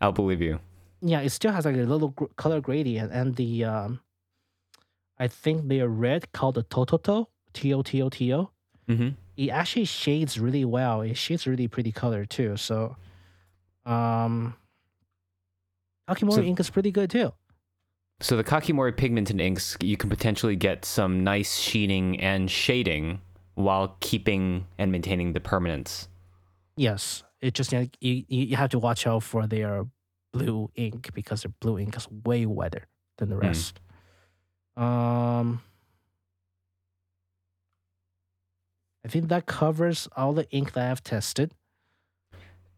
I'll believe you. Yeah, it still has like a little color gradient, and the I think they are red called the Tototo. T-O-T-O-T-O. Mm-hmm. It actually shades really well. It shades really pretty color too. So, Kakimori ink is pretty good too. So the Kakimori pigmented inks, you can potentially get some nice sheening and shading while keeping and maintaining the permanence. Yes. It just you have to watch out for their blue ink because their blue ink is way wetter than the rest. I think that covers all the ink that I've tested.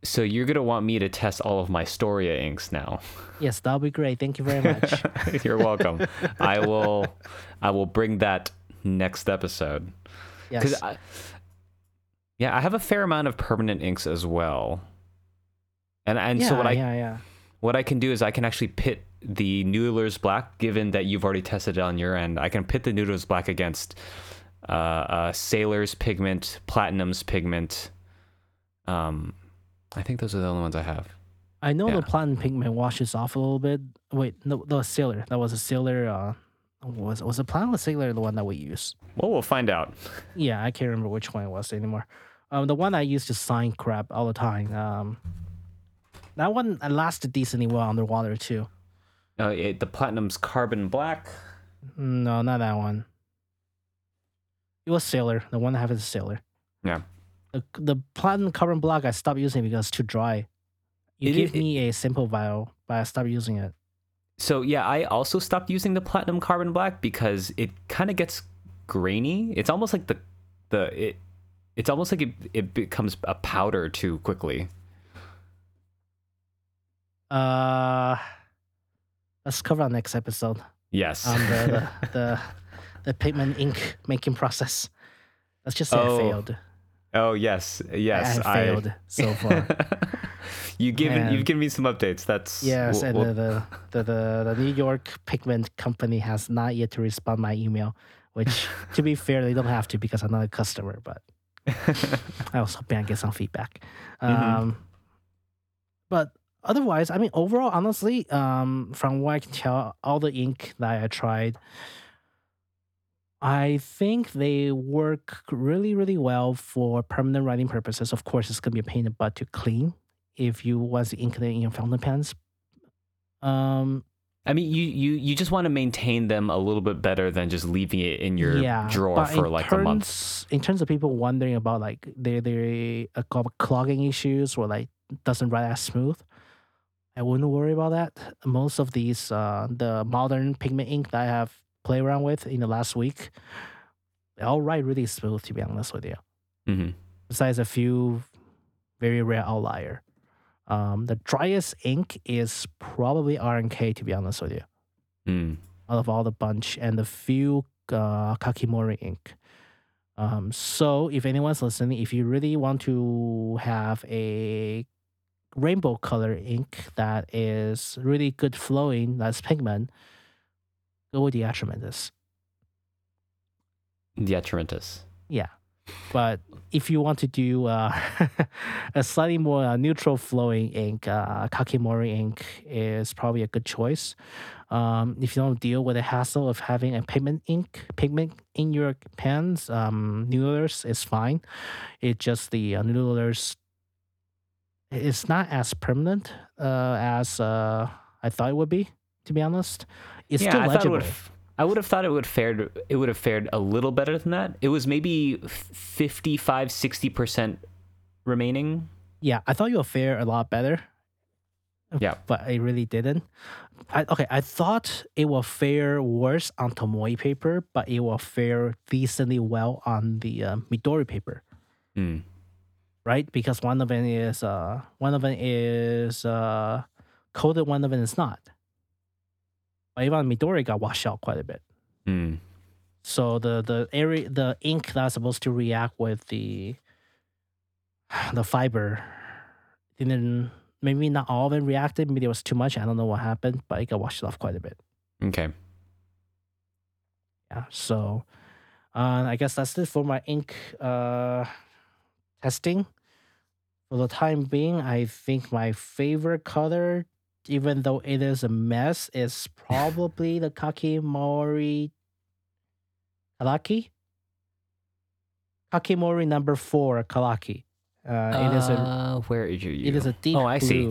So you're going to want me to test all of my Astoria inks now. Yes, that'll be great. Thank you very much. You're welcome. I will bring that next episode. Yes. I have a fair amount of permanent inks as well. What I can do is I can actually pit the Noodler's Black, given that you've already tested it on your end. I can pit the Noodler's Black against Sailor's pigment, Platinum's pigment. I think those are the only ones I have. I know the Platinum pigment washes off a little bit. Wait, no, that was Sailor. That was a Sailor. Was the Platinum or Sailor the one that we used? Well, we'll find out. Yeah, I can't remember which one it was anymore. The one I used to sign crap all the time. That one lasted decently well underwater too. The Platinum's Carbon Black. No, not that one. It was Sailor. The one I have is Sailor. Yeah. The Platinum Carbon Black I stopped using because it's too dry. You gave me a simple vial, but I stopped using it. So yeah, I also stopped using the Platinum Carbon Black because it kind of gets grainy. It's almost like it's almost like it becomes a powder too quickly. Let's cover our next episode. Yes. The pigment ink making process. Let's just say I failed. Oh yes, I failed so far. You've given me some updates. That's yes, and the New York Pigment Company has not yet to respond my email. Which, to be fair, they don't have to because I'm not a customer. But I was hoping I get some feedback. But otherwise, I mean, overall, honestly, from what I can tell, all the ink that I tried. I think they work really, really well for permanent writing purposes. Of course, it's going to be a pain in the butt to clean if you want to ink them in your fountain pens. I mean, you just want to maintain them a little bit better than just leaving it in your drawer for like a month. In terms of people wondering about like they clogging issues or like doesn't write as smooth, I wouldn't worry about that. Most of these, the modern pigment ink that I have play around with in the last week, they all write really smooth, to be honest with you. Mm-hmm. Besides a few very rare outlier. The driest ink is probably R&K, to be honest with you. Out of all the bunch and the few Kakimori ink. So if anyone's listening, if you really want to have a rainbow color ink that is really good flowing, that's pigment, go with De Atramentis. De Atramentis. Yeah. But if you want to do a slightly more neutral flowing ink, Kakimori ink is probably a good choice. If you don't deal with the hassle of having a pigment in your pens, Noodler's is fine. It's just the Noodler's. It's not as permanent as I thought it would be, to be honest. It's still legible. I would have thought it would have fared a little better than that. It was maybe 55-60% remaining. Yeah, I thought you would fare a lot better. Yeah. But I really didn't. I thought it will fare worse on Tomoe paper, but it will fare decently well on the Midori paper. Mm. Right? Because one of them is coded, one of them is not. But even Midori got washed out quite a bit. Mm. So the ink that's supposed to react with the fiber didn't. Maybe not all of it reacted. Maybe there was too much. I don't know what happened, but it got washed off quite a bit. Okay. Yeah. So, I guess that's it for my ink testing. For the time being, I think my favorite color, even though it is a mess, is probably the Kakimori Kalaki. Kakimori number 4 Kalaki. It is a. Where is you? It is a deep blue. Oh, I see.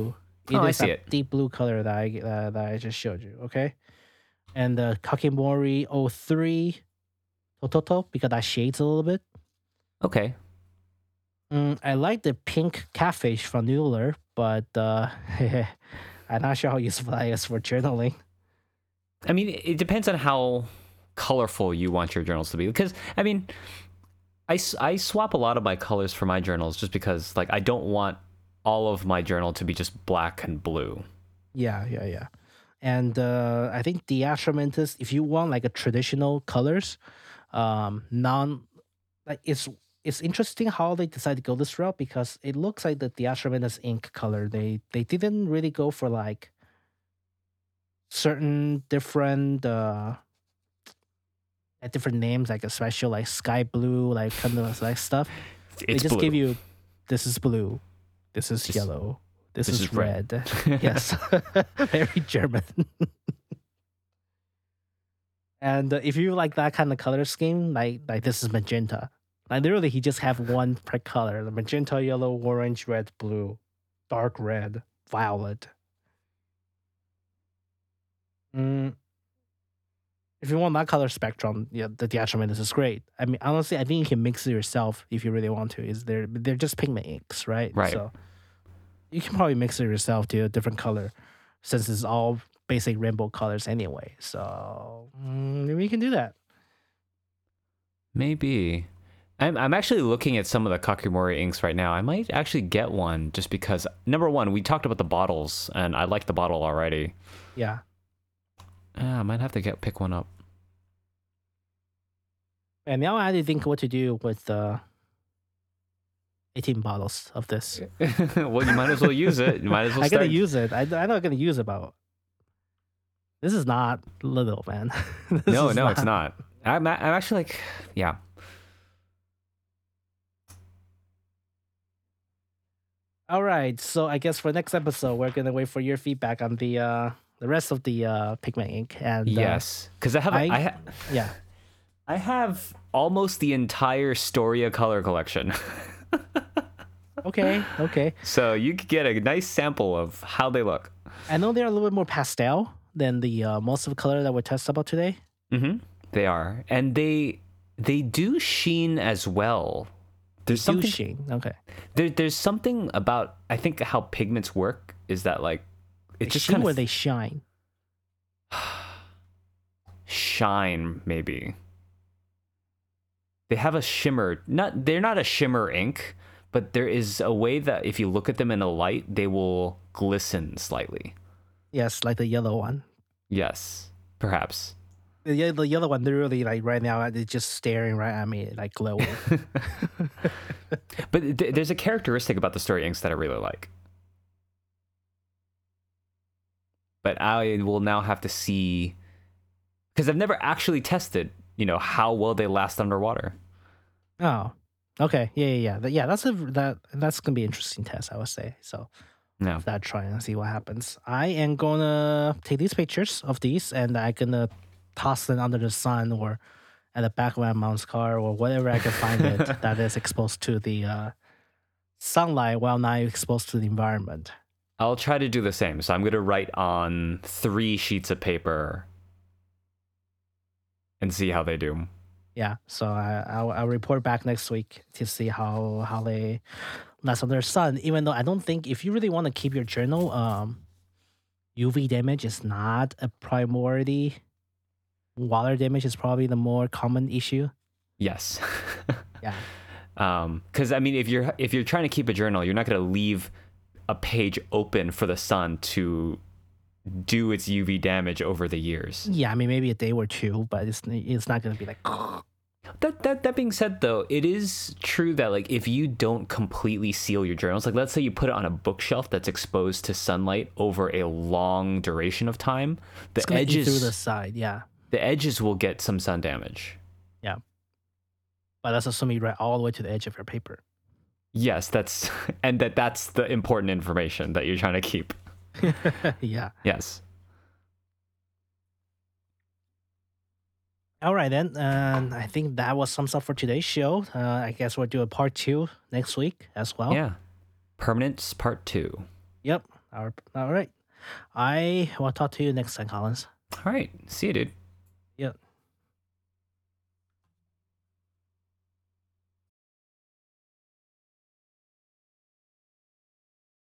Blue. It is deep blue color that I just showed you. Okay, and the Kakimori 03 Tototo because that shades a little bit. Okay. I like the pink catfish from Noodler, but I'm not sure how useful that is for journaling. I mean, it depends on how colorful you want your journals to be, because I mean. I swap a lot of my colors for my journals just because, like, I don't want all of my journal to be just black and blue. Yeah. And I think De Atramentis, if you want, like, a traditional colors, it's interesting how they decide to go this route because it looks like the De Atramentis ink color. They didn't really go for, like, certain different... At different names, like a special, like sky blue, like kind of like stuff. They just blue. Give you, this is blue, this is yellow, this is red. Yes, very German. And if you like that kind of color scheme, like this is magenta. Like literally, he just have one per color: the magenta, yellow, orange, red, blue, dark red, violet. If you want that color spectrum, yeah, the De Atramentis is great. I mean, honestly, I think you can mix it yourself if you really want to. Is they're just pigment inks, right? Right. So you can probably mix it yourself to a different color, since it's all basic rainbow colors anyway. So maybe you can do that. Maybe. I'm actually looking at some of the Kakimori inks right now. I might actually get one just because, number one, we talked about the bottles, and I like the bottle already. Yeah. I might have to pick one up. And now I had to think what to do with 18 bottles of this. Well, you might as well use it. You might as well start. I gotta use it. I'm not gonna use about. This is not little, man. It's not. I'm actually like, yeah. All right, so I guess for next episode, we're gonna wait for your feedback on the rest of the pigment ink, and yes, because I have almost the entire Astoria color collection. okay. So you could get a nice sample of how they look. I know they are a little bit more pastel than the most of the color that we tested about today. Mm-hmm. They are, and they do sheen as well. There's something sheen. Okay. There's something about, I think, how pigments work is that like. It's just kind of where they shine. Shine, maybe. They have a shimmer. They're not a shimmer ink, but there is a way that if you look at them in a light, they will glisten slightly. Yes, like the yellow one. Yes, perhaps. The yellow one, literally, like right now, it's just staring right at me, like glowing. But there's a characteristic about the story inks that I really like. But I will now have to see, because I've never actually tested, how well they last underwater. Oh, okay, yeah. That's gonna be an interesting test, I would say. So, yeah, that try and see what happens. I am gonna take these pictures of these, and I'm gonna toss them under the sun or at the back of my mom's car or whatever I can find it that is exposed to the sunlight while not exposed to the environment. I'll try to do the same. So I'm going to write on 3 sheets of paper and see how they do. Yeah. So I'll report back next week to see how they that's on their sun, even though I don't think if you really want to keep your journal, UV damage is not a priority. Water damage is probably the more common issue. Yes. Yeah. Because I mean, if you're trying to keep a journal, you're not going to leave a page open for the sun to do its UV damage over the years. Yeah, I mean, maybe a day or two, but it's not going to be like. That being said, though, it is true that like if you don't completely seal your journals, like let's say you put it on a bookshelf that's exposed to sunlight over a long duration of time, the edges through the side, yeah, the edges will get some sun damage. Yeah, but that's assuming you write all the way to the edge of your paper. Yes, that's the important information that you're trying to keep. Yeah. Yes. All right, then. I think that was some stuff for today's show. I guess we'll do a part 2 next week as well. Yeah. Permanence part 2. Yep. All right. I will talk to you next time, Collins. All right. See you, dude.